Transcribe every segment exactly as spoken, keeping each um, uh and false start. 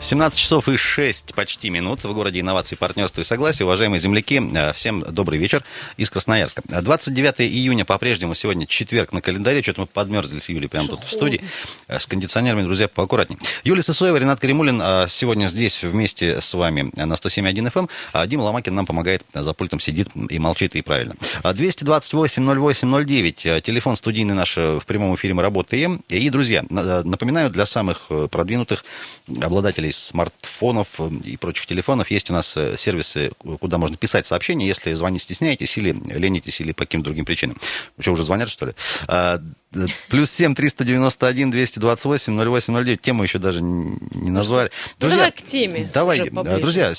семнадцать часов и шесть почти минут в городе инноваций, партнерства и согласия. Уважаемые земляки, всем добрый вечер из Красноярска. двадцать девятое июня по-прежнему, сегодня четверг на календаре. Что-то мы подмерзли с Юлей прямо Шуху. Тут в студии. С кондиционерами, друзья, поаккуратнее. Юлия Сысоева, Ренат Каримулин сегодня здесь вместе с вами на сто семь и один эф эм. Дима Ломакин нам помогает, за пультом сидит и молчит, и правильно. двести двадцать восемь ноль восемь ноль девять, телефон студийный наш в прямом эфире, мы работаем. И, друзья, напоминаю, для самых продвинутых обладателей смартфонов и прочих телефонов есть у нас сервисы, куда можно писать сообщения, если звонить стесняетесь или ленитесь, или по каким-то другим причинам. Что, уже звонят, что ли? Плюс семь триста девяносто один двести двадцать восемь ноль восемь ноль девять. Тему еще даже не назвали. Друзья, ну, давай к теме. Давай, друзья.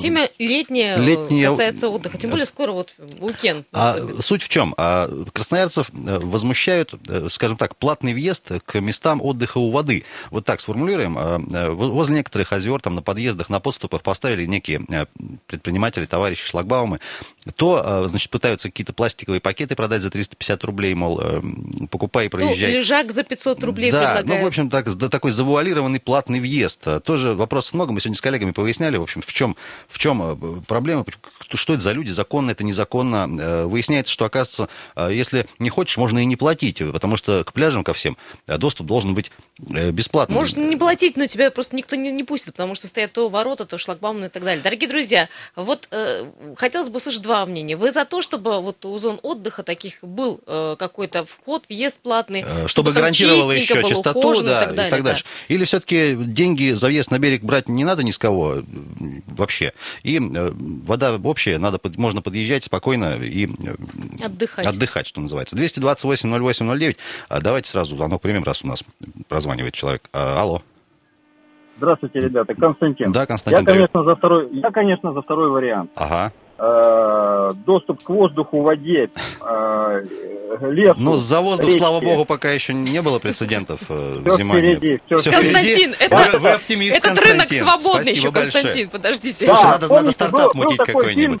Тема летняя, летняя касается отдыха. Тем более скоро вот уикенд наступит. А, суть в чем? Красноярцев возмущают, скажем так, платный въезд к местам отдыха у воды. Вот так сформулируем. Возле некоторых озер, там на подъездах, на подступах поставили некие предприниматели, товарищи, шлагбаумы. То, значит, пытаются какие-то пластиковые пакеты продать за триста пятьдесят рублей, мол, покупать. И проезжай. Ну, лежак за пятьсот рублей да, предлагают. Да, ну, в общем, так, да, такой завуалированный платный въезд. Тоже вопросов много, мы сегодня с коллегами повыясняли, в общем, в чем, в чем проблема, что это за люди, законно это, незаконно. Выясняется, что, оказывается, если не хочешь, можно и не платить, потому что к пляжам ко всем доступ должен быть бесплатным. Можно не платить, но тебя просто никто не, не пустит, потому что стоят то ворота, то шлагбаумы и так далее. Дорогие друзья, вот э, хотелось бы услышать два мнения. Вы за то, чтобы вот у зон отдыха таких был э, какой-то вход, въезд платный, чтобы гарантировало еще чистоту, да, и так далее, и так дальше. Да. Или все-таки деньги за въезд на берег брать не надо ни с кого вообще. И вода общая, надо, можно подъезжать спокойно и отдыхать, отдыхать, что называется. двести двадцать восемь ноль восемь ноль девять. Давайте сразу звонок примем, раз у нас прозванивает человек. Алло. Здравствуйте, ребята. Константин. Да, Константин. Я, конечно, привет. за второй, я, конечно, за второй вариант. Ага. Доступ к воздуху, воде, лесу. Ну, за воздух, речки. Слава богу, пока еще не было прецедентов взимания. Впереди, все все Константин, впереди. Это, вы оптимист, этот Константин. Рынок свободный еще, Константин, большое. Подождите. Слушай, да, надо, помните, надо стартап был, мутить был какой-нибудь. Фильм,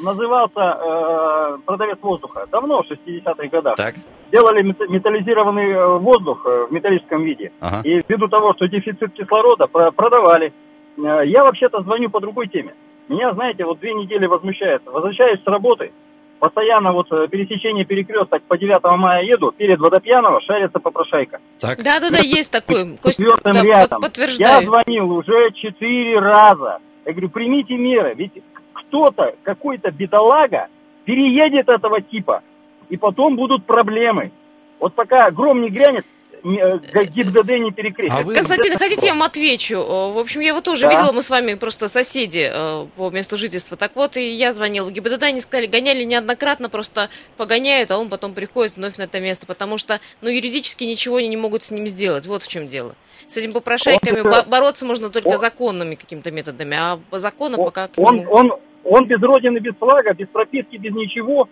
назывался э, «Продавец воздуха». Давно, в шестидесятых годах. Так. Делали металлизированный воздух в металлическом виде. Ага. И ввиду того, что дефицит кислорода, продавали. Я вообще-то звоню по другой теме. Меня, знаете, вот две недели возмущает. Возвращаюсь с работы, постоянно вот пересечение перекресток по девятого мая еду, перед Водопьяново шарится попрошайка. Так. Да-да-да, есть такой. Четвертым да, рядом. Подтверждаю. Я звонил уже четыре раза. Я говорю, примите меры, ведь кто-то, какой-то бедолага переедет этого типа, и потом будут проблемы. Вот пока гром не грянет, ГИБДД не перекрестит. А вы... Константин, хотите, я вам отвечу? В общем, я его тоже да. видела, мы с вами просто соседи по месту жительства. Так вот, и я звонила в ГИБДД, они сказали, гоняли неоднократно, просто погоняют, а он потом приходит вновь на это место, потому что, ну, юридически ничего они не могут с ним сделать, вот в чем дело. С этими попрошайками он... бороться можно только он... законными какими-то методами, а по закону он... пока... Он, он, он без родины, без флага, без прописки, без ничего...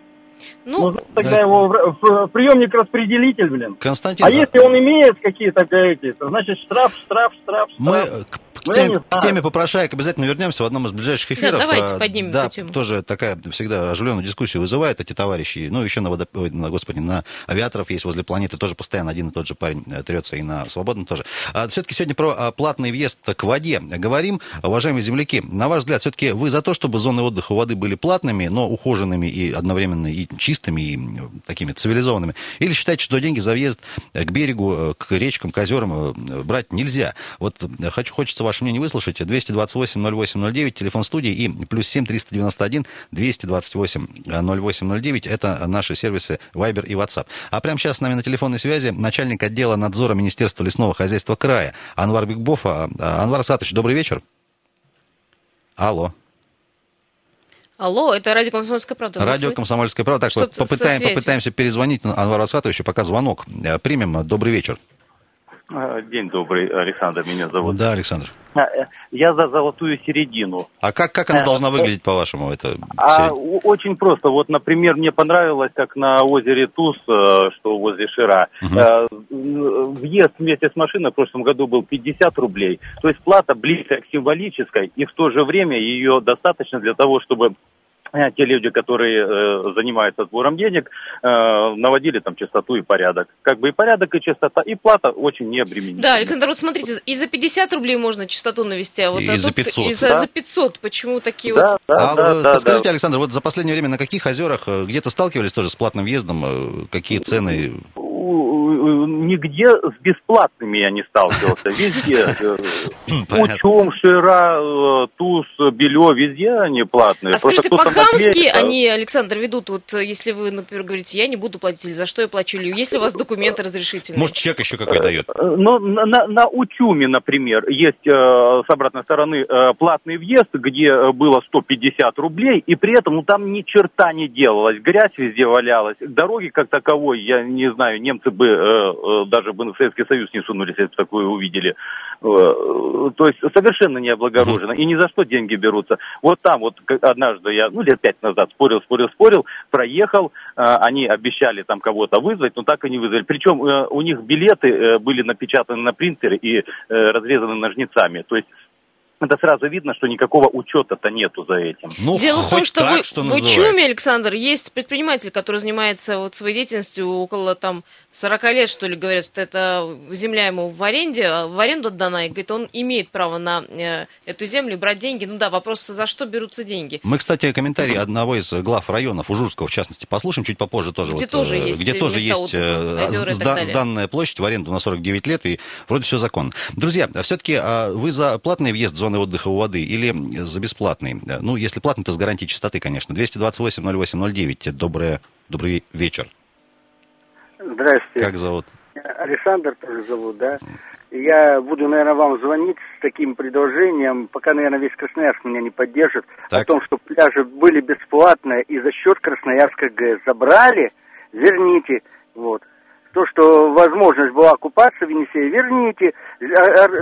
Ну, Можно тогда да. его в приемник-распределитель, блин. Константин, а да. если он имеет какие-то гаити, значит штраф, штраф, штраф, штраф. Мы... К теме, к теме попрошаек обязательно вернемся в одном из ближайших эфиров. Да, давайте поднимем да, эту тему. Тоже такая всегда оживленную дискуссию вызывает эти товарищи. Ну, еще на, водо... на, господи, на авиаторов есть возле планеты. Тоже постоянно один и тот же парень трется, и на свободном тоже. А все-таки сегодня про платный въезд к воде говорим. Уважаемые земляки, на ваш взгляд, все-таки вы за то, чтобы зоны отдыха у воды были платными, но ухоженными и одновременно и чистыми, и такими цивилизованными? Или считаете, что деньги за въезд к берегу, к речкам, к озерам брать нельзя? Вот хочу, хочется вам ваше мнение выслушайте. двести двадцать восемь ноль восемь ноль девять, телефон студии, и плюс семь триста девяносто один двести двадцать восемь ноль восемь ноль девять. Это наши сервисы Viber и WhatsApp. А прямо сейчас с нами на телефонной связи начальник отдела надзора Министерства лесного хозяйства края Анвар Бикбов. Анвар Сатович, добрый вечер. Алло. Алло, это радио «Комсомольская правда». Радио «Комсомольская правда». Так что попытаем, попытаемся перезвонить Анвару Сатовичу, пока звонок примем. Добрый вечер. День добрый, Александр, меня зовут. Да, Александр. Я за золотую середину. А как, как она должна выглядеть, по-вашему? Это а, очень просто. Вот, например, мне понравилось, как на озере Туз, что возле Шира, угу. въезд вместе с машиной в прошлом году был пятьдесят рублей. То есть плата близкая к символической, и в то же время ее достаточно для того, чтобы те люди, которые э, занимаются сбором денег, э, наводили там чистоту и порядок. Как бы и порядок, и чистота, и плата очень необременительна. Да, Александр, вот смотрите, и за пятьдесят рублей можно чистоту навести, а вот и а за пятьсот. И за, да? за пятьсот, почему такие да, вот... Да, а да, вы, да, подскажите, да. Александр, вот за последнее время на каких озерах где-то сталкивались тоже с платным въездом? Какие цены... Нигде с бесплатными я не сталкивался. Везде. Учум, Шира, Туз, Белё, везде они платные. А скажите, по-хамски они, Александр, ведут, вот если вы, например, говорите, я не буду платить, или за что я плачу, или если у вас документы разрешительные? Может, чек еще какой дает? Ну, на, на, на Учуме, например, есть с обратной стороны платный въезд, где было сто пятьдесят рублей, и при этом ну, там ни черта не делалось. Грязь везде валялась. Дороги как таковой, я не знаю, немцы бы даже бы в Советский Союз не сунулись, если бы такое увидели. То есть совершенно не облагорожено. И ни за что деньги берутся. Вот там вот однажды я, ну, лет пять назад спорил, спорил, спорил, проехал. Они обещали там кого-то вызвать, но так и не вызвали. Причем у них билеты были напечатаны на принтере и разрезаны ножницами. То есть это сразу видно, что никакого учета-то нету за этим. Ну, дело в том, что, так, вы, что в Учуме, Александр, есть предприниматель, который занимается вот своей деятельностью около там сорок лет, что ли, говорят, что это земля ему в аренде, в аренду отдана, и говорит, он имеет право на э, эту землю брать деньги. Ну да, вопрос, за что берутся деньги. Мы, кстати, комментарий одного из глав районов, Ужурского в частности, послушаем чуть попозже тоже. Где вот, тоже э, есть, где тоже есть э, сда- сданная площадь в аренду на сорок девять лет, и вроде все законно. Друзья, все-таки э, вы за платный въезд в зону отдыха у воды или за бесплатный? Ну, если платный, то с гарантией чистоты, конечно. двести двадцать восемь ноль восемь ноль девять. Доброе, добрый вечер. Здравствуйте. Как зовут? Александр тоже зовут, да. Я буду, наверное, вам звонить с таким предложением, пока, наверное, весь Красноярск меня не поддержит, так. О том, что пляжи были бесплатные и за счет Красноярской ГЭС. Забрали, верните, вот. То, что возможность была купаться в Енисее, верните.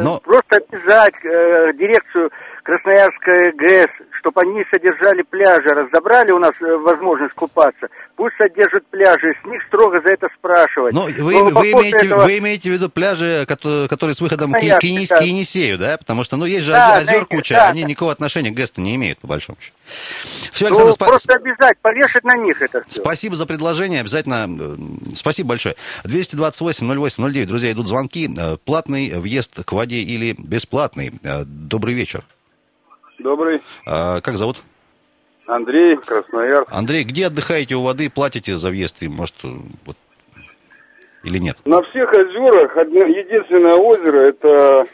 Но... Просто обязать э, дирекцию Красноярской ГЭС, чтобы они содержали пляжи. Разобрали у нас возможность купаться, пусть содержат пляжи, с них строго за это спрашивать. Но вы, Но вы, имеете, этого... вы имеете в виду пляжи, которые, которые с выходом к, к, Енис, да. к Енисею, да? Потому что, ну, есть же да, озер куча, да, они да. никакого отношения к ГЭС-то не имеют, по большому счету. Все, Александр, ну, спа... просто обязать, повешать на них это все. Спасибо за предложение, обязательно. Спасибо большое. двести двадцать восемь ноль восемь ноль девять, друзья, идут звонки. Платный въезд к воде или бесплатный? Добрый вечер. Добрый. А, как зовут? Андрей, Красноярск. Андрей, где отдыхаете у воды, платите за въезд? И, может, вот, или нет? На всех озерах одно, единственное озеро, это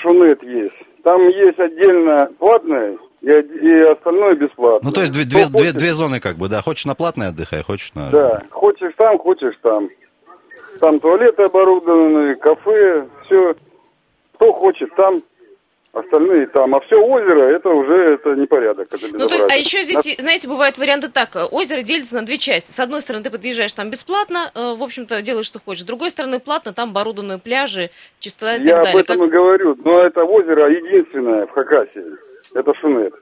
Шунет есть. Там есть отдельно платное и, и остальное бесплатное. Ну, то есть две, две, две, две зоны как бы, да? Хочешь на платное отдыхай, хочешь на... Да, хочешь там, хочешь там. Там туалеты оборудованы, кафе, все. Кто хочет там. Остальные там, а все озеро, это уже это непорядок. Это ну, то есть, а еще здесь, знаете, бывают варианты так. Озеро делится на две части. С одной стороны, ты подъезжаешь там бесплатно, в общем-то, делаешь, что хочешь. С другой стороны, платно, там оборудованные пляжи, чистота и так далее. Я об этом как... и говорю. Но это озеро единственное в Хакасии. Это Шунет.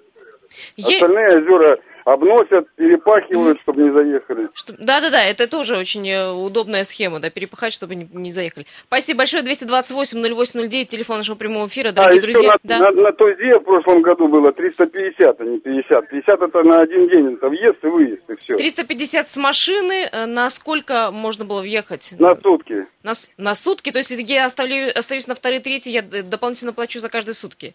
Е... Остальные озера... Обносят, перепахивают, чтобы не заехали. Да-да-да, это тоже очень удобная схема, да, перепахать, чтобы не, не заехали. Спасибо большое, двести двадцать восемь ноль восемь ноль девять, телефон нашего прямого эфира, дорогие а, друзья. На, да? на, на Тузе в прошлом году было триста пятьдесят, а не пятьдесят. пятьдесят это на один день, это въезд и выезд, и все. триста пятьдесят с машины, на сколько можно было въехать? На сутки. На, на сутки, то есть если я оставлю, остаюсь на вторые, третьи, я дополнительно плачу за каждые сутки?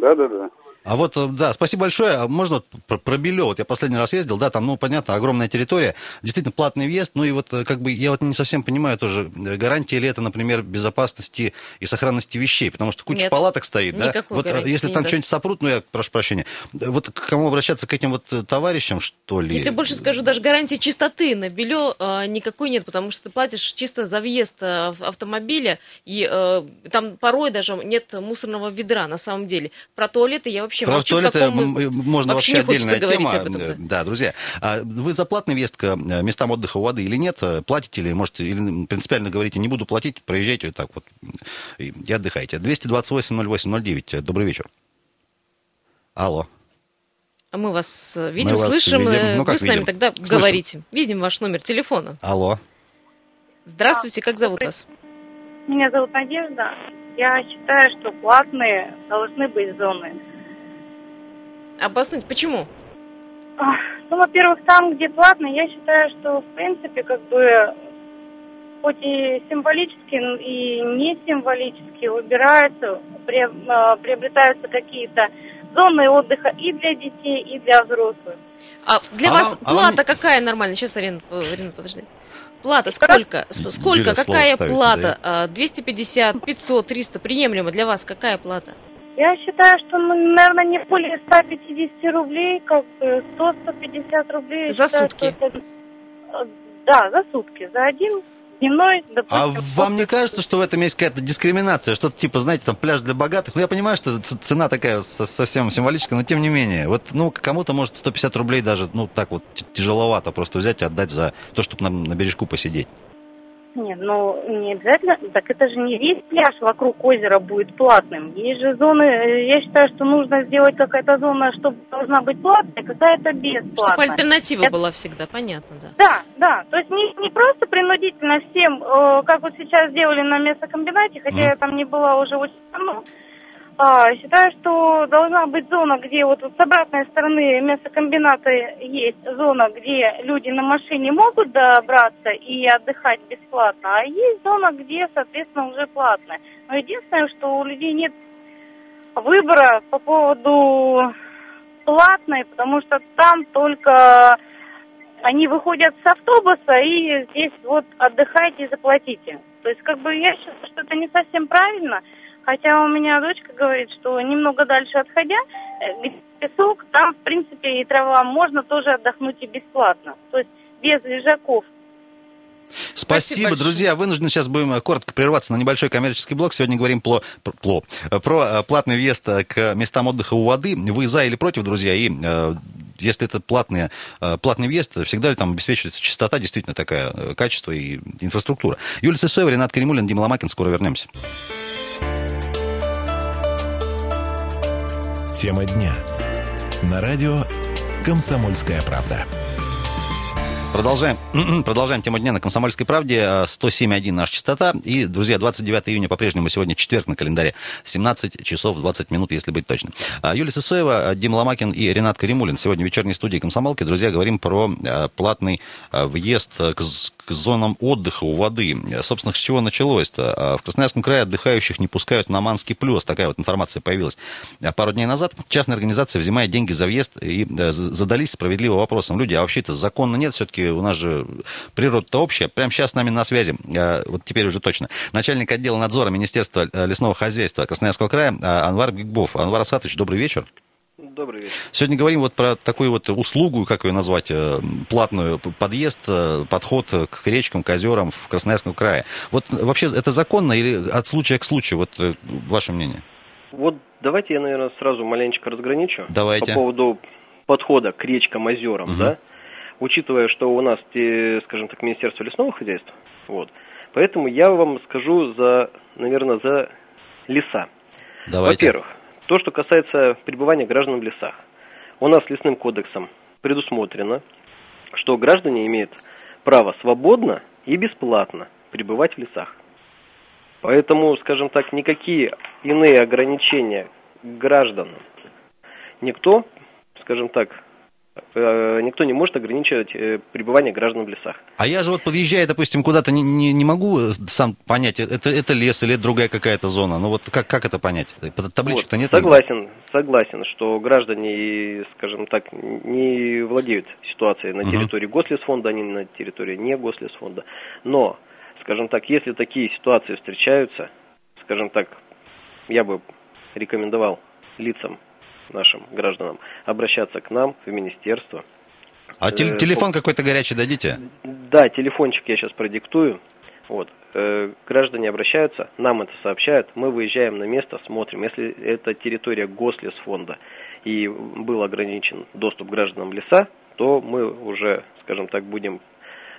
Да-да-да. А вот, да, спасибо большое. Можно вот про Белё? Вот я последний раз ездил, да, там, ну, понятно, огромная территория, действительно, платный въезд, ну, и вот, как бы, я вот не совсем понимаю тоже, гарантия ли это, например, безопасности и сохранности вещей, потому что куча Нет, палаток стоит, да? Вот если там что-нибудь сопрут, ну, я прошу прощения, вот к кому обращаться, к этим вот товарищам, что ли? Я тебе больше скажу, даже гарантии чистоты на Белё э, никакой нет, потому что ты платишь чисто за въезд э, автомобиля, и э, там порой даже нет мусорного ведра, на самом деле. Про туалеты я вообще Про туалеты каком... можно вообще, вообще отдельная тема. Об этом, да. да, друзья. Вы за платный въезд к местам отдыха у воды или нет? Платите ли? Может, или принципиально говорите, не буду платить, проезжайте вот так вот и отдыхайте. двести двадцать восемь ноль восемь ноль девять. Добрый вечер. Алло. А мы вас видим, мы слышим. Вас видим. Ну, Вы с нами видим? Тогда слышим. Говорите. Видим ваш номер телефона. Алло. Здравствуйте, как зовут вас? Меня зовут Надежда. Я считаю, что платные должны быть зоны. Обоснуть, почему? Ну, во-первых, там, где платно, я считаю, что, в принципе, как бы, хоть и символически, и не символически выбираются, приобретаются какие-то зоны отдыха и для детей, и для взрослых. А для а вас а плата вам... какая нормальная? Сейчас, Арина, Арина, подожди. Плата сколько? Сколько? Юля, какая плата? Да? двести пятьдесят, пятьсот, триста? Приемлемо для вас какая плата? Я считаю, что, ну, наверное, не более сто пятьдесят рублей, как бы сто - сто пятьдесят рублей. За считаю, сутки? Это... Да, за сутки. За один дневной, допустим. А сутки. Вам не кажется, что в этом есть какая-то дискриминация? Что-то типа, знаете, там пляж для богатых? Ну, я понимаю, что цена такая совсем символическая, но тем не менее. Вот, ну, кому-то, может, сто пятьдесят рублей даже, ну, так вот, тяжеловато просто взять и отдать за то, чтобы на, на бережку посидеть. Нет, ну не обязательно, так это же не весь пляж вокруг озера будет платным. Есть же зоны, я считаю, что нужно сделать какая-то зона, чтобы должна быть платная, какая-то бесплатная. Чтобы альтернатива это... была всегда, понятно, да. Да, да, то есть не, не просто принудительно всем, э, как вот сейчас сделали на мясокомбинате, хотя mm. я там не была уже очень давно. А, считаю, что должна быть зона, где вот, вот с обратной стороны мясокомбината есть зона, где люди на машине могут добраться и отдыхать бесплатно, а есть зона, где, соответственно, уже платная. Но единственное, что у людей нет выбора по поводу платной, потому что там только они выходят с автобуса и здесь вот отдыхайте и заплатите. То есть, как бы, я считаю, что это не совсем правильно. Хотя у меня дочка говорит, что немного дальше отходя, где песок, там, в принципе, и трава, можно тоже отдохнуть и бесплатно, то есть без лежаков. Спасибо, Спасибо друзья. Вынуждены сейчас будем коротко прерваться на небольшой коммерческий блок. Сегодня говорим про, про, про платный въезд к местам отдыха у воды. Вы за или против, друзья? И э, если это платные, э, платный въезд, всегда ли там обеспечивается чистота, действительно такая, качество и инфраструктура? Юлия Сысоева, Ренат Каримулин, Дима Ломакин. Скоро вернемся. Тема дня. На радио «Комсомольская правда». Продолжаем. Продолжаем тему дня на «Комсомольской правде». сто семь и один наша частота. И, друзья, двадцать девятого июня по-прежнему сегодня четверг на календаре. семнадцать часов двадцать минут, если быть точным. Юлия Сысоева, Дима Ломакин и Ренат Каримулин. Сегодня в вечерней студии «Комсомолки». Друзья, говорим про платный въезд к, к зонам отдыха у воды. Собственно, с чего началось-то? В Красноярском крае отдыхающих не пускают на Манский плёс. Такая вот информация появилась пару дней назад. Частная организация взимает деньги за въезд и задались справедливым вопросом. Люди, а вообще-то законно нет, все-таки у нас же природа-то общая. Прямо сейчас с нами на связи, вот теперь уже точно, начальник отдела надзора Министерства лесного хозяйства Красноярского края Анвар Бикбов. Анвар Асхатович, добрый вечер. Добрый вечер. Сегодня говорим вот про такую вот услугу, как ее назвать, платную, подъезд, подход к речкам, к озерам в Красноярском крае. Вот вообще это законно или от случая к случаю? Вот ваше мнение. Вот давайте я, наверное, сразу маленечко разграничу. Давайте. По поводу подхода к речкам, озерам, угу. да? Учитывая, что у нас, скажем так, Министерство лесного хозяйства, вот, поэтому я вам скажу за, наверное, за леса. Давайте. Во-первых, то, что касается пребывания граждан в лесах, у нас лесным кодексом предусмотрено, что граждане имеют право свободно и бесплатно пребывать в лесах. Поэтому, скажем так, никакие иные ограничения гражданам никто, скажем так, никто не может ограничивать пребывание граждан в лесах. А я же вот подъезжая, допустим, куда-то не, не, не могу сам понять, это, это лес или это другая какая-то зона. Ну вот как, как это понять? Табличек-то вот, нет? Согласен, согласен, что граждане, скажем так, не владеют ситуацией на территории угу. Гослесфонда, они на территории не Гослесфонда. Но, скажем так, если такие ситуации встречаются, скажем так, я бы рекомендовал лицам, нашим гражданам, обращаться к нам в министерство. А тел- телефон какой-то горячий дадите? Да, телефончик я сейчас продиктую. Вот. Граждане обращаются, нам это сообщают, мы выезжаем на место, смотрим. Если это территория Гослесфонда и был ограничен доступ гражданам в леса, то мы уже, скажем так, будем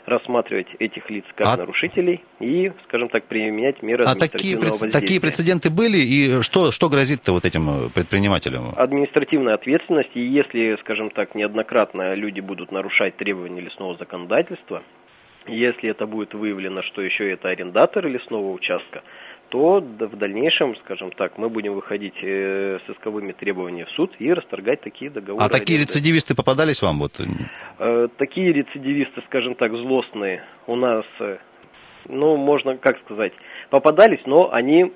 рассматривать этих лиц как а... нарушителей и, скажем так, применять меры административного воздействия. А такие, такие прецеденты были, и что, что грозит-то вот этим предпринимателям? Административная ответственность, и если, скажем так, неоднократно люди будут нарушать требования лесного законодательства, если это будет выявлено, что еще это арендаторы лесного участка, то в дальнейшем, скажем так, мы будем выходить с исковыми требованиями в суд и расторгать такие договоры. А такие рецидивисты попадались вам? Вот? Такие рецидивисты, скажем так, злостные у нас, ну, можно, как сказать, попадались, но они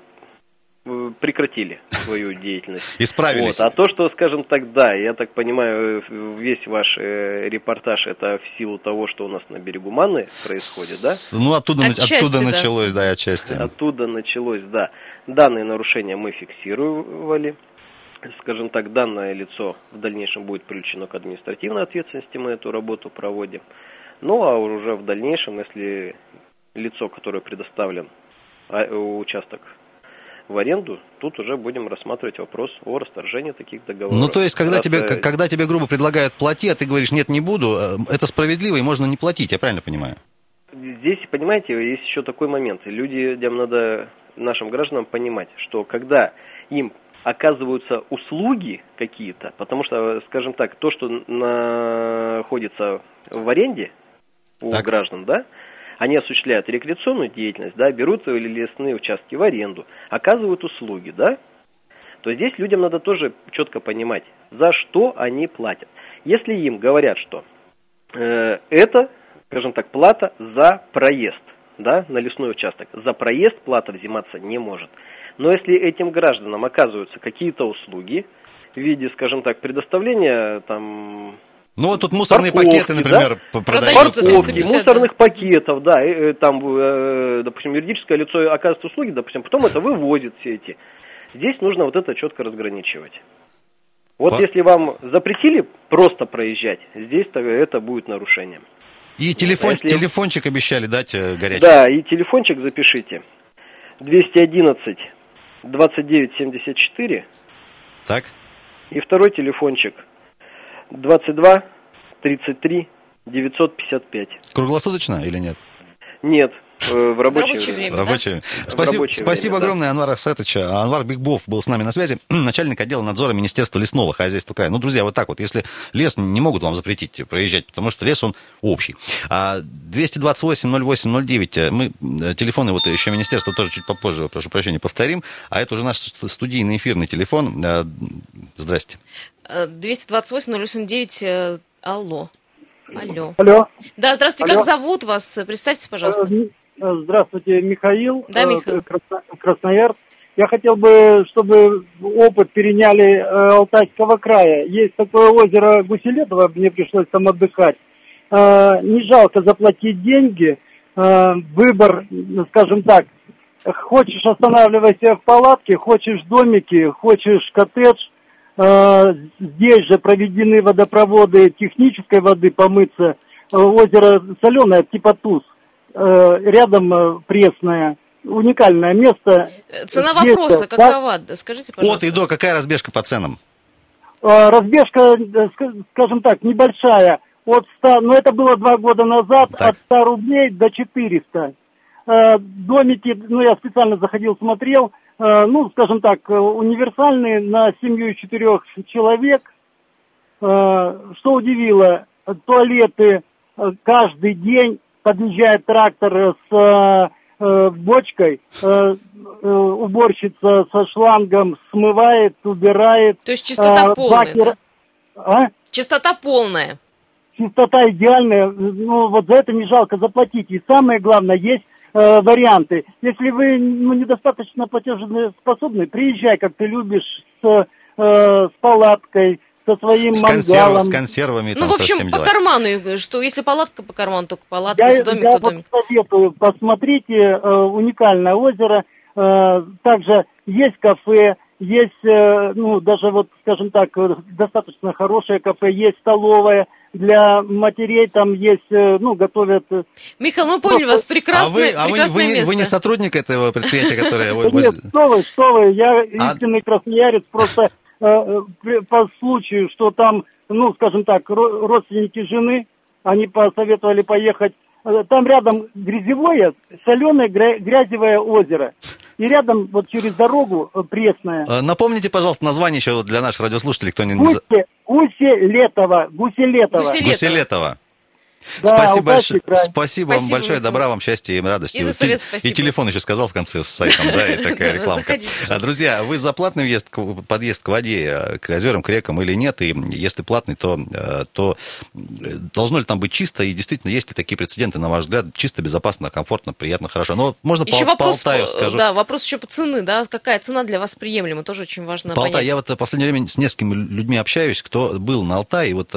прекратили свою деятельность. Исправились. Вот. А то, что, скажем так, да, я так понимаю, весь ваш э, репортаж, это в силу того, что у нас на берегу Маны происходит, да? С, ну, оттуда, отчасти, оттуда да. началось, да, отчасти. Оттуда началось, да. Данные нарушения мы фиксировали. Скажем так, данное лицо в дальнейшем будет привлечено к административной ответственности, мы эту работу проводим. Ну, а уже в дальнейшем, если лицо, которое предоставлен участок в аренду, тут уже будем рассматривать вопрос о расторжении таких договоров. Ну, то есть, когда, когда, тебе, когда тебе грубо предлагают плати, а ты говоришь, нет, не буду, это справедливо и можно не платить, я правильно понимаю? Здесь, понимаете, есть еще такой момент. Людям надо, нашим гражданам, понимать, что когда им оказываются услуги какие-то, потому что, скажем так, то, что находится в аренде у так. граждан, да, они осуществляют рекреационную деятельность, да, берут лесные участки в аренду, оказывают услуги, да, то здесь людям надо тоже четко понимать, за что они платят. Если им говорят, что э, это, скажем так, плата за проезд, да, на лесной участок, за проезд плата взиматься не может. Но если этим гражданам оказываются какие-то услуги в виде, скажем так, предоставления там... Ну, вот тут мусорные парковки, пакеты, например, да? продаются. Парковки, мусорных пакетов, да, и, и, там, э, допустим, юридическое лицо оказывает услуги, допустим, потом это вывозит все эти. Здесь нужно вот это четко разграничивать. Вот По... если вам запретили просто проезжать, здесь это будет нарушением. И телефон, если... телефончик обещали дать горячий. Да, и телефончик запишите. двести одиннадцать двадцать девять семьдесят четыре. Так. И второй телефончик. двадцать два тридцать три девятьсот пятьдесят пять. Круглосуточно или нет? Нет, в рабочее время. Рабочее время. Спасибо огромное, Анвара Сетыча. Анвар Бикбов был с нами на связи, начальник отдела надзора Министерства лесного хозяйства края. Ну, друзья, вот так вот, если лес не могут вам запретить проезжать, потому что лес, он общий. А двести двадцать восемь ноль восемь ноль девять, мы телефоны вот еще министерства тоже чуть попозже, прошу прощения, повторим, а это уже наш студийный эфирный телефон. Здрасте. двести двадцать восемь ноль восемь девять, алло. Алло. Алло. Да, здравствуйте. Алло. Как зовут вас? Представьте, пожалуйста. Здравствуйте, Михаил. Да, Михаил. Красно... Красноярск. Я хотел бы, чтобы опыт переняли Алтайского края. Есть такое озеро Гуселетово, мне пришлось там отдыхать. Не жалко заплатить деньги. Выбор, скажем так, хочешь останавливайся в палатке, хочешь домики, хочешь коттедж. Здесь же проведены водопроводы технической воды, помыться. Озеро соленое, типа Туз. Рядом пресное. Уникальное место. Цена здесь вопроса это, какова? Да? Скажите, пожалуйста. От и до, какая разбежка по ценам? Разбежка, скажем так, небольшая. От ста, но это было два года назад, так. от ста рублей до четырёхсот. Домики, ну я специально заходил, смотрел. Ну, скажем так, универсальные на семью из четырех человек. Что удивило, туалеты каждый день подъезжает трактор с бочкой, уборщица со шлангом смывает, убирает. То есть чистота полная? Бакер... Да? А? Чистота полная? Чистота идеальная. Ну, вот за это не жалко заплатить. И самое главное, есть варианты. Если вы ну, недостаточно платежеспособны, приезжай, как ты любишь, с, э, с палаткой, со своим с мангалом. С консервами. Ну, в общем, по карману. Что, если палатка по карману, только палатка, я, с домик, я то домик. Я советую, посмотрите, э, уникальное озеро. Э, также есть кафе, есть, э, ну, даже вот, скажем так, достаточно хорошее кафе, есть столовая. Для матерей там есть, ну, готовят... Михаил, мы поняли вас, прекрасное, а вы, прекрасное а вы, вы, место. А вы не сотрудник этого предприятия, которое... Нет, что вы, что вы, я истинный красноярец, просто по случаю, что там, ну, скажем так, родственники жены, они посоветовали поехать. Там рядом грязевое, соленое, грязевое озеро. И рядом, вот через дорогу, пресная. Напомните, пожалуйста, название еще для наших радиослушателей, кто не... Гуселетово. Гуселетово. Гуселетово. Да, спасибо большое. Спасибо вам большое. Добра вам, счастья и радости. И за совет спасибо. И телефон еще сказал в конце с сайтом, да, и такая рекламка. Друзья, вы за платный въезд, подъезд к воде, к озерам, к рекам или нет? И если платный, то должно ли там быть чисто? И действительно, есть ли такие прецеденты, на ваш взгляд, чисто, безопасно, комфортно, приятно, хорошо? Но можно по Алтаю скажу. Да, вопрос еще по цены, да, какая цена для вас приемлема, тоже очень важно понять. Я вот в последнее время с несколькими людьми общаюсь, кто был на Алтае, и вот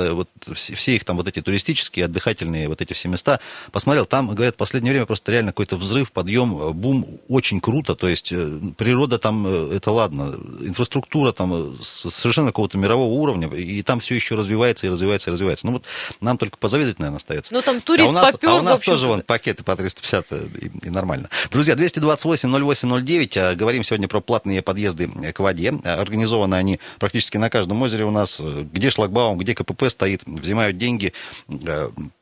все их там вот эти туристические, отдыхательные, вот эти все места, посмотрел, там, говорят, в последнее время просто реально какой-то взрыв, подъем, бум, очень круто, то есть природа там, это ладно, инфраструктура там совершенно какого-то мирового уровня, и там все еще развивается и развивается и развивается. Ну вот нам только позавидовать, наверное, остается. Ну там турист а у нас, попер, а у нас тоже вон пакеты по триста пятьдесят и, и нормально. Друзья, двести двадцать восемь ноль восемь ноль девять, говорим сегодня про платные подъезды к воде, организованы они практически на каждом озере у нас, где шлагбаум, где КПП стоит, взимают деньги,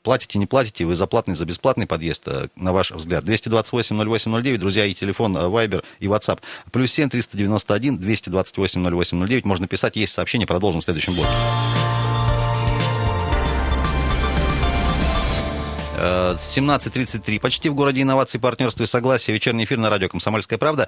платите, не платите, вы за платный, за бесплатный подъезд, на ваш взгляд. двести двадцать восемь ноль восемь ноль девять, друзья, и телефон, Вайбер и WhatsApp. Плюс семь триста девяносто один двести двадцать восемь ноль восемь ноль девять. Можно писать, есть сообщение, продолжим в следующем блоке. семнадцать тридцать три. Почти в городе инновации, партнерства и согласия. Вечерний эфир на радио «Комсомольская правда».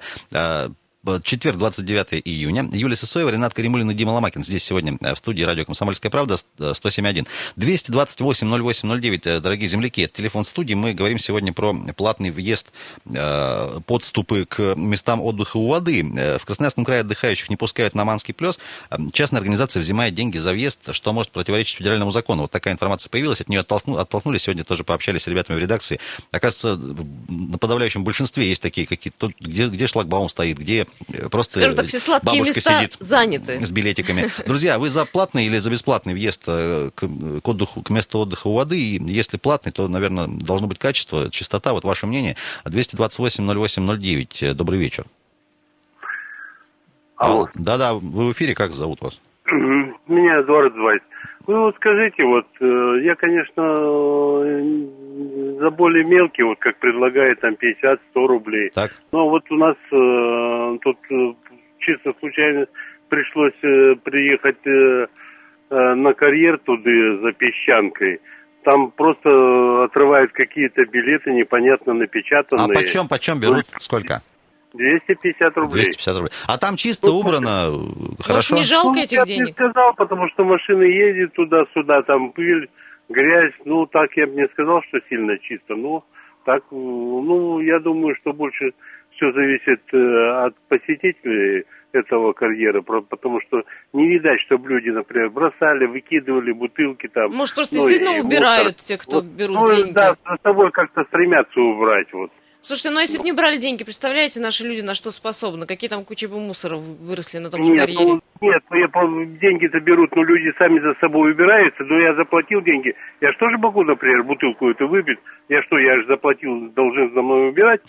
Четверг, двадцать девятого июня. Юлия Сысоева, Ренат Каримулин и Дима Ломакин. Здесь сегодня в студии радио «Комсомольская правда» сто семь и один. двести двадцать восемь ноль восемь ноль девять, дорогие земляки, это телефон студии. Мы говорим сегодня про платный въезд, подступы к местам отдыха у воды. В Красноярском крае отдыхающих не пускают на Манский плёс. Частная организация взимает деньги за въезд, что может противоречить федеральному закону. Вот такая информация появилась, от нее оттолкнулись. Сегодня тоже пообщались с ребятами в редакции. Оказывается, на подавляющем большинстве есть такие какие-то, где, где шлагбаум стоит, где просто скажу так, все сладкие бабушка места сидит заняты с билетиками. Друзья, вы за платный или за бесплатный въезд к, к отдыху, к месту отдыха у воды? И если платный, то, наверное, должно быть качество, чистота. Вот ваше мнение. двести двадцать восемь ноль восемь ноль девять. Добрый вечер. Алло. Да-да, вы в эфире. Как зовут вас? Меня Эдуард звать. Вы вот скажите, вот я, конечно, за более мелкие, вот как предлагает, там пятьдесят сто рублей. Так. Но вот у нас э, тут чисто случайно пришлось э, приехать э, э, на карьер туда за песчанкой. Там просто отрывают какие-то билеты, непонятно напечатанные. А почем, почем берут? Сколько? двести пятьдесят рублей. двести пятьдесят рублей. А там чисто ну, убрано, может, хорошо? Не жалко ну, этих я денег? Я бы не сказал, потому что машины ездят туда-сюда, там пыль, грязь. Ну, так я бы не сказал, что сильно чисто. Но так, ну, я думаю, что больше все зависит от посетителей этого карьера, потому что не видать, чтобы люди, например, бросали, выкидывали бутылки там. Может, просто ну, действительно убирают мусор. Те, кто вот, берут ну, деньги? Да, за собой как-то стремятся убрать, вот. Слушайте, ну если бы не брали деньги, представляете, наши люди на что способны? Какие там кучи бы мусоров выросли на том нет, же карьере? Нет, ну, деньги-то берут, но люди сами за собой убираются. Но я заплатил деньги. Я же тоже могу, например, бутылку эту выпить. Я что, я же заплатил, должен за мной убирать?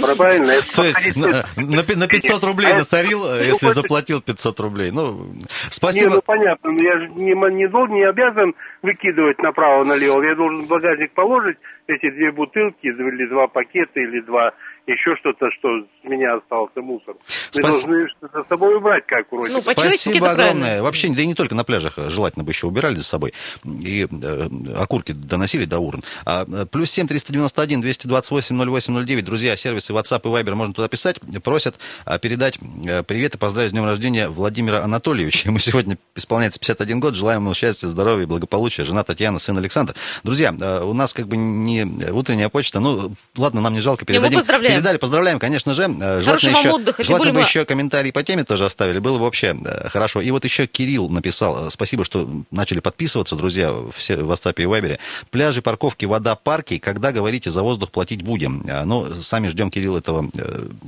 Правильно. То есть на пятьсот рублей насорил, если заплатил пятьсот рублей. Ну, спасибо. Не, ну понятно, но я же не должен, не обязан выкидывать направо-налево. Я должен в багажник положить эти две бутылки или два пакета, или два, еще что-то, что с меня остался мусор. Спас... Мы должны за собой убрать, как вроде. Ну, спасибо огромное. Вообще, да и не только на пляжах, желательно бы еще убирали за собой. И э, окурки доносили до урн. А, плюс семь триста девяносто один двести двадцать восемь ноль восемь ноль девять. Друзья, сервисы WhatsApp и Viber можно туда писать. Просят передать привет и поздравить с днем рождения Владимира Анатольевича. Ему сегодня исполняется пятьдесят один год. Желаем ему счастья, здоровья и благополучия. Жена Татьяна, сын Александр. Друзья, у нас как бы не утренняя почта. Ну, ладно, нам не жалко, передадим. Поздравляем. Передали, поздравляем, конечно же. Желательно еще, отдыха, желательно бы мы... еще комментарии по теме тоже оставили. Было бы вообще хорошо. И вот еще Кирилл написал. Спасибо, что начали подписываться, друзья, в WhatsApp и Viber. Пляжи, парковки, вода, парки. Когда, говорите, за воздух платить будем? Ну, сами ждем, Кирилл, этого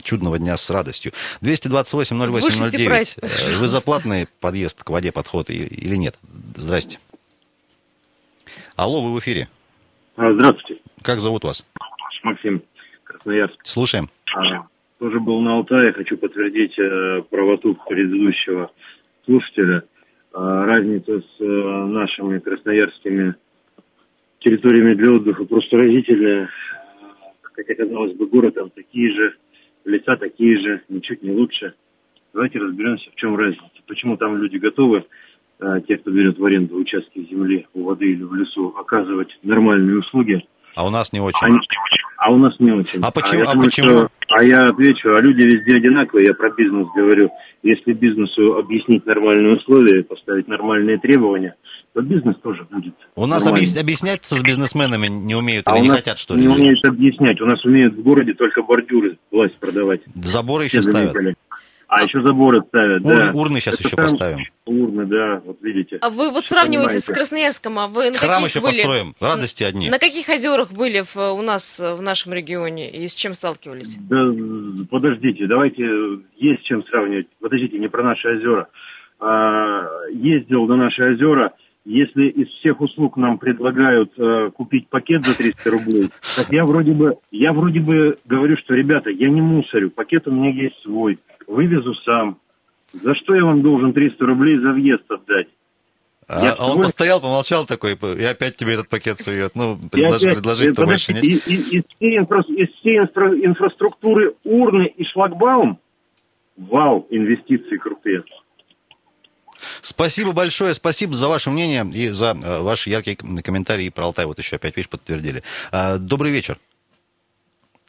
чудного дня с радостью. двести двадцать восемь ноль восемь ноль девять. Вы за платный подъезд к воде, подход или нет? Здрасте. Алло, вы в эфире. Здравствуйте. Как зовут вас? Максим. Красноярск. Слушаем. А, тоже был на Алтае. Хочу подтвердить э, правоту предыдущего слушателя. А, разница с э, нашими красноярскими территориями для отдыха просто разительная. Как оказалось бы, город там такие же, леса такие же, ничуть не лучше. Давайте разберемся, в чем разница. Почему там люди готовы те, кто берет в аренду участки земли у воды или в лесу, оказывать нормальные услуги. А у нас не очень. Они... А у нас не очень. А почему? А я, а думаю, почему? Что... а я отвечу, а люди везде одинаковые, я про бизнес говорю. Если бизнесу объяснить нормальные условия, поставить нормальные требования, то бизнес тоже будет. У нас объяс... объяснять со с бизнесменами не умеют а или не хотят, что ли? Не умеют объяснять. У нас умеют в городе только бордюры власть продавать. Заборы еще ставят. А еще заборы ставят, Ур, да. Урны сейчас это еще там, поставим. Урны, да, вот видите. А вы вот сравниваете понимаете? С Красноярском, а вы на Храм каких были... Храм еще построим, радости одни. На каких озерах были в, у нас в нашем регионе и с чем сталкивались? Да, подождите, давайте, есть с чем сравнивать. Подождите, не про наши озера. А, ездил на наши озера, если из всех услуг нам предлагают а, купить пакет за триста рублей, так я вроде бы, я вроде бы говорю, что, ребята, я не мусорю, пакет у меня есть свой. Вывезу сам. За что я вам должен триста рублей за въезд отдать? А, а он свой... постоял, помолчал такой, и опять тебе этот пакет сует. Ну, предлож... опять... предложить-то больше нет. Из, из, из всей, инфра... из всей инфра... инфраструктуры урны и шлагбаум, вау, инвестиции крутые. Спасибо большое, спасибо за ваше мнение и за ваши яркие комментарии про Алтай. Вот еще опять, видишь, подтвердили. Добрый вечер.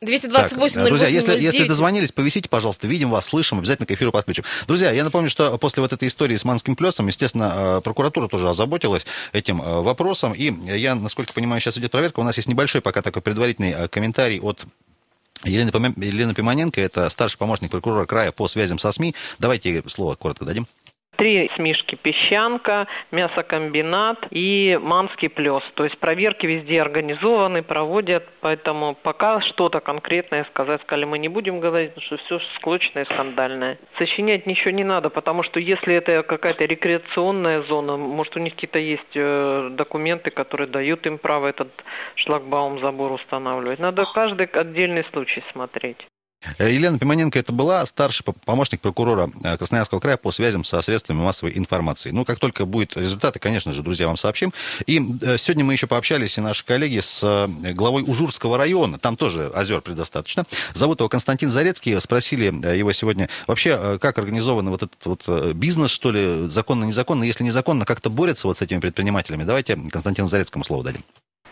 двести двадцать восемь ноль восемь ноль девять. Друзья, если, если дозвонились, повисите, пожалуйста. Видим вас, слышим, обязательно к эфиру подключим. Друзья, я напомню, что после вот этой истории с Манским плёсом, естественно, прокуратура тоже озаботилась этим вопросом. И я, насколько понимаю, сейчас идет проверка. У нас есть небольшой пока такой предварительный комментарий от Елены, Пом... Елены Пимоненко. Это старший помощник прокурора края по связям со СМИ. Давайте ей слово коротко дадим. Три СМИшки «Песчанка», «Мясокомбинат» и «Манский плёс». То есть проверки везде организованы, проводят, поэтому пока что-то конкретное сказать, сказали, мы не будем говорить, потому что все склочное и скандальное. Сочинять ничего не надо, потому что если это какая-то рекреационная зона, может, у них какие-то есть документы, которые дают им право этот шлагбаум-забор устанавливать. Надо каждый отдельный случай смотреть. Елена Пимоненко, это была старший помощник прокурора Красноярского края по связям со средствами массовой информации. Ну, как только будут результаты, конечно же, друзья, вам сообщим. И сегодня мы еще пообщались, и наши коллеги, с главой Ужурского района. Там тоже озер предостаточно. Зовут его Константин Зарецкий. Спросили его сегодня, вообще, как организован вот этот вот бизнес, что ли, законно-незаконно? Если незаконно, как-то борются вот с этими предпринимателями? Давайте Константину Зарецкому слово дадим.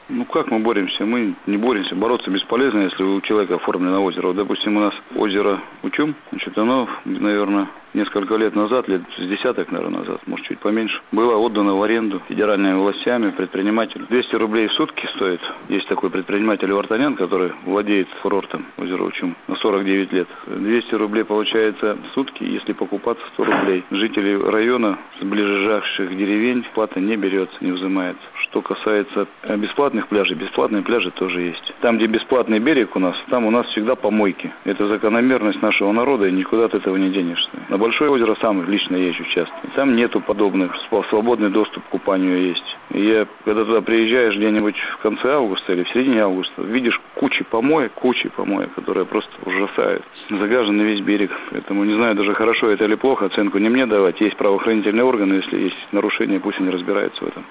Ну как мы боремся? Мы не боремся. Бороться бесполезно, если у человека оформлено озеро. Вот, допустим, у нас озеро Учум, значит, оно, наверное, несколько лет назад, лет с десяток, наверное, назад, может, чуть поменьше, было отдано в аренду федеральными властями предпринимателю. двести рублей в сутки стоит. Есть такой предприниматель Вартанян, который владеет курортом озера Учум на сорок девять лет. двести рублей получается в сутки, если покупаться сто рублей. Жители района с ближайших деревень плата не берется, не взимается. Что касается бесплатных пляжи. Бесплатные пляжи тоже есть. Там, где бесплатный берег у нас, там у нас всегда помойки. Это закономерность нашего народа, и никуда от этого не денешься. На Большое озеро сам лично езжу часто. Там нету подобных. Свободный доступ к купанию есть. И я, когда туда приезжаешь где-нибудь в конце августа или в середине августа, видишь кучи помоек, кучи помоек, которые просто ужасают. Загажен на весь берег. Поэтому не знаю даже, хорошо это или плохо, оценку не мне давать. Есть правоохранительные органы, если есть нарушения, пусть они разбираются в этом.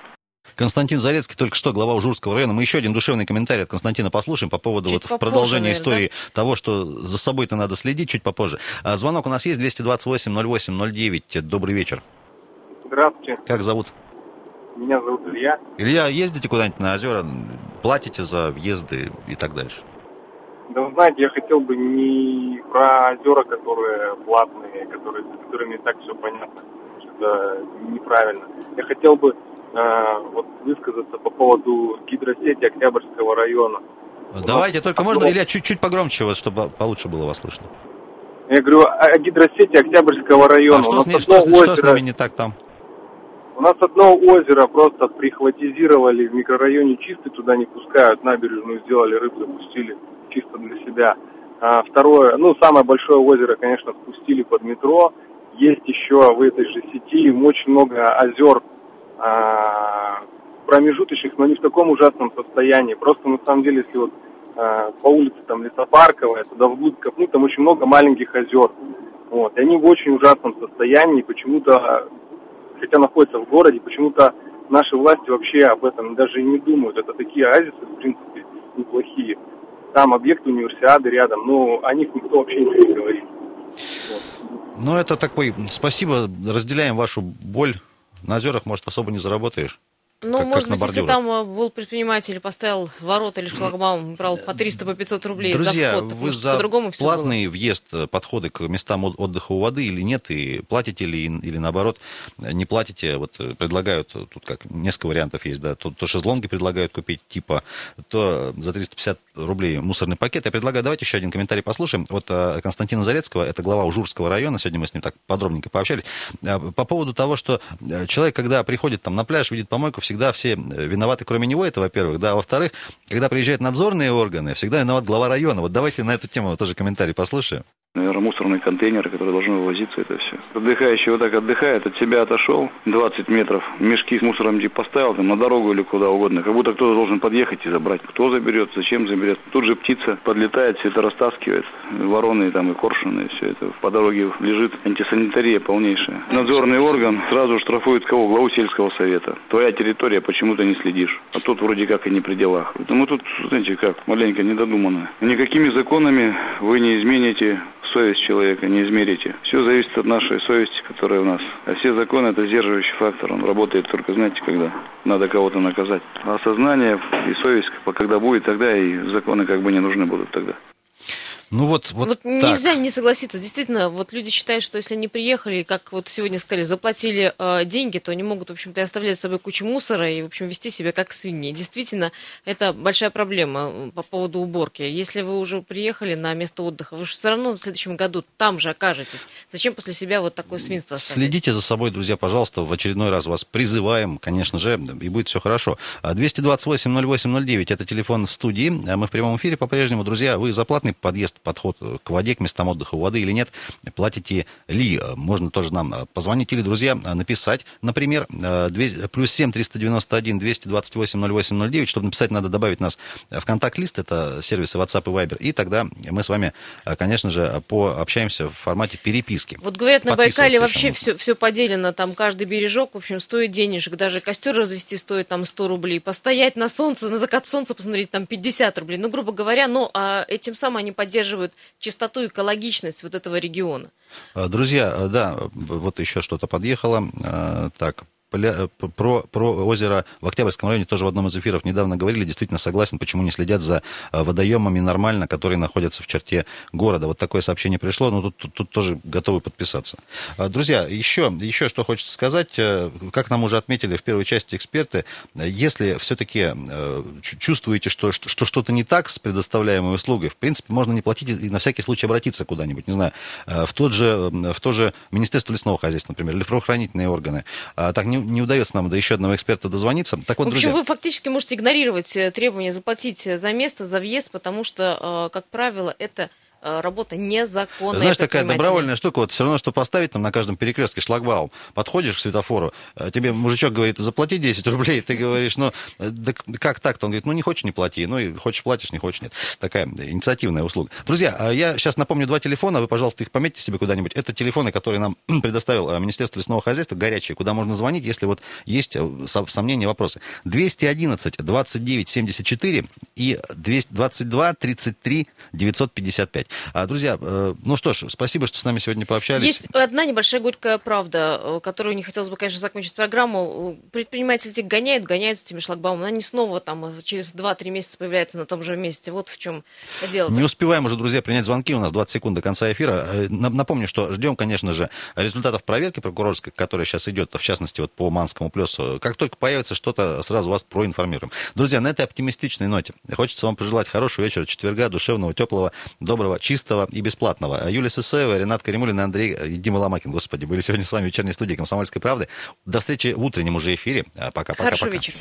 Константин Зарецкий, только что глава Ужурского района. Мы еще один душевный комментарий от Константина послушаем по поводу вот продолжения, наверное, истории, да? Того, что за собой-то надо следить, чуть попозже. Звонок у нас есть двести двадцать восемь ноль восемь ноль девять. Добрый вечер. Здравствуйте. Как зовут? Меня зовут Илья. Илья, ездите куда-нибудь на озера, платите за въезды и так дальше? Да вы знаете, я хотел бы не про озера, которые платные, которые, с которыми и так все понятно, что неправильно. Я хотел бы вот высказаться по поводу гидросети Октябрьского района. Давайте, нас... только можно, Илья, чуть-чуть погромче, чтобы получше было вас слышно. Я говорю о гидросети Октябрьского района. А что, у нас с ней, одно что, озеро... что с нами не так там? У нас одно озеро просто прихватизировали в микрорайоне Чистый, туда не пускают, набережную сделали, рыб запустили чисто для себя. А второе, ну, самое большое озеро, конечно, впустили под метро. Есть еще в этой же сети очень много озер промежуточных, но не в таком ужасном состоянии. Просто, на самом деле, если вот э, по улице там Лесопарковая, туда вглубь копнуть, там очень много маленьких озер. Вот. И они в очень ужасном состоянии, почему-то, хотя находятся в городе, почему-то наши власти вообще об этом даже и не думают. Это такие оазисы, в принципе, неплохие. Там объект универсиады рядом, но о них никто вообще ничего не говорит. Вот. Ну, это такой... Спасибо, разделяем вашу боль. На озерах, может, особо не заработаешь. Ну, как, может как быть, если там был предприниматель и поставил ворота или шлагбаум, брал по триста-пятьсот рублей друзья, за вход, вы за по-другому все было. Друзья, платный въезд, подходы к местам отдыха у воды или нет, и платите ли, или наоборот не платите, вот предлагают, тут как несколько вариантов есть, да, то, то шезлонги предлагают купить, типа, то за триста пятьдесят рублей мусорный пакет. Я предлагаю, давайте еще один комментарий послушаем от Константина Зарецкого, это глава Ужурского района, сегодня мы с ним так подробненько пообщались, по поводу того, что человек, когда приходит там на пляж, видит помойку, всегда все виноваты, кроме него, это, во-первых, да, а во-вторых, когда приезжают надзорные органы, всегда виноват глава района. Вот давайте на эту тему тоже комментарий послушаем. Наверное, мусорные контейнеры, которые должны вывозиться, это все. Отдыхающий вот так отдыхает, от себя отошел двадцать метров, мешки с мусором типа поставил там на дорогу или куда угодно, как будто кто-то должен подъехать и забрать. Кто заберет, зачем заберет? Тут же птица подлетает, все это растаскивает, вороны там и коршуны, все это по дороге лежит, антисанитария полнейшая. Надзорный орган сразу штрафует кого? Главу сельского совета. Твоя территория. Почему ты не следишь? А тут вроде как и не при делах. Поэтому тут, знаете, как, маленько недодуманно. Никакими законами вы не измените совесть человека, не измерите. Все зависит от нашей совести, которая у нас. А все законы – это сдерживающий фактор. Он работает только, знаете, когда надо кого-то наказать. А сознание и совесть, когда будет, тогда и законы как бы не нужны будут тогда. Ну вот, вот, вот нельзя не согласиться. Действительно, вот люди считают, что если они приехали, как вот сегодня сказали, заплатили э, деньги, то они могут, в общем-то, и оставлять с собой кучу мусора и, в общем, вести себя как свиньи. Действительно, это большая проблема по поводу уборки. Если вы уже приехали на место отдыха, вы же все равно в следующем году там же окажетесь. Зачем после себя вот такое свинство оставлять? Следите за собой, друзья, пожалуйста. В очередной раз вас призываем, конечно же, и будет все хорошо. двести двадцать восемь ноль восемь ноль девять – это телефон в студии. Мы в прямом эфире по-прежнему. Друзья, вы за платный подъезд, подход к воде, к местам отдыха у воды или нет, платите ли. Можно тоже нам позвонить или, друзья, написать, например, плюс семь триста девяносто один двести двадцать восемь ноль восемь ноль девять, чтобы написать, надо добавить нас в контакт-лист, это сервисы WhatsApp и Viber, и тогда мы с вами, конечно же, пообщаемся в формате переписки. Вот говорят, на Байкале вообще все, все поделено, там каждый бережок, в общем, стоит денежек, даже костер развести стоит там сто рублей, постоять на солнце, на закат солнца посмотреть там пятьдесят рублей, ну, грубо говоря, но а этим самым они поддерживают чистоту, экологичность вот этого региона. Друзья, да, вот еще что-то подъехало. Так, про, про озеро в Октябрьском районе тоже в одном из эфиров недавно говорили. Действительно согласен, почему не следят за водоемами нормально, которые находятся в черте города. Вот такое сообщение пришло, но тут, тут, тут тоже готовы подписаться. Друзья, еще, еще что хочется сказать. Как нам уже отметили в первой части эксперты, если все-таки чувствуете, что, что что-то не так с предоставляемой услугой, в принципе, можно не платить и на всякий случай обратиться куда-нибудь, не знаю, в тот же, в то же Министерство лесного хозяйства, например, или в правоохранительные органы. Так, не Не удается нам до еще одного эксперта дозвониться. Так вот, в общем, друзья, вы фактически можете игнорировать требования заплатить за место, за въезд, потому что, как правило, это работа незаконная. Знаешь, такая добровольная штука, вот все равно, что поставить там на каждом перекрестке шлагбаум. Подходишь к светофору, тебе мужичок говорит, заплати десять рублей, ты говоришь, ну, да как так-то? Он говорит, ну, не хочешь, не плати, ну, и хочешь, платишь, не хочешь, нет. Такая инициативная услуга. Друзья, я сейчас напомню два телефона, вы, пожалуйста, их пометьте себе куда-нибудь. Это телефоны, которые нам предоставил Министерство лесного хозяйства, горячие, куда можно звонить, если вот есть сомнения, вопросы. двести одиннадцать двадцать девять семьдесят четыре и двести двадцать два тридцать три девятьсот пятьдесят пять. Друзья, ну что ж, спасибо, что с нами сегодня пообщались. Есть одна небольшая горькая правда, которую не хотелось бы, конечно, закончить программу. Предприниматели этих гоняют, гоняются этими шлагбаумами. Они снова там через два-три месяца появляются на том же месте. Вот в чем дело. Не успеваем уже, друзья, принять звонки. У нас двадцать секунд до конца эфира. Напомню, что ждем, конечно же, результатов проверки прокурорской, которая сейчас идет, в частности, вот по Манскому плёсу. Как только появится что-то, сразу вас проинформируем. Друзья, на этой оптимистичной ноте хочется вам пожелать хорошего вечера, четверга, душевного, теплого, доброго, чистого и бесплатного. Юлия Сысоева, Ренат Каримулин, Андрей и Дима Ломакин, господи, были сегодня с вами в вечерней студии «Комсомольской правды». До встречи в утреннем уже эфире. Пока-пока. Хорошего вечера.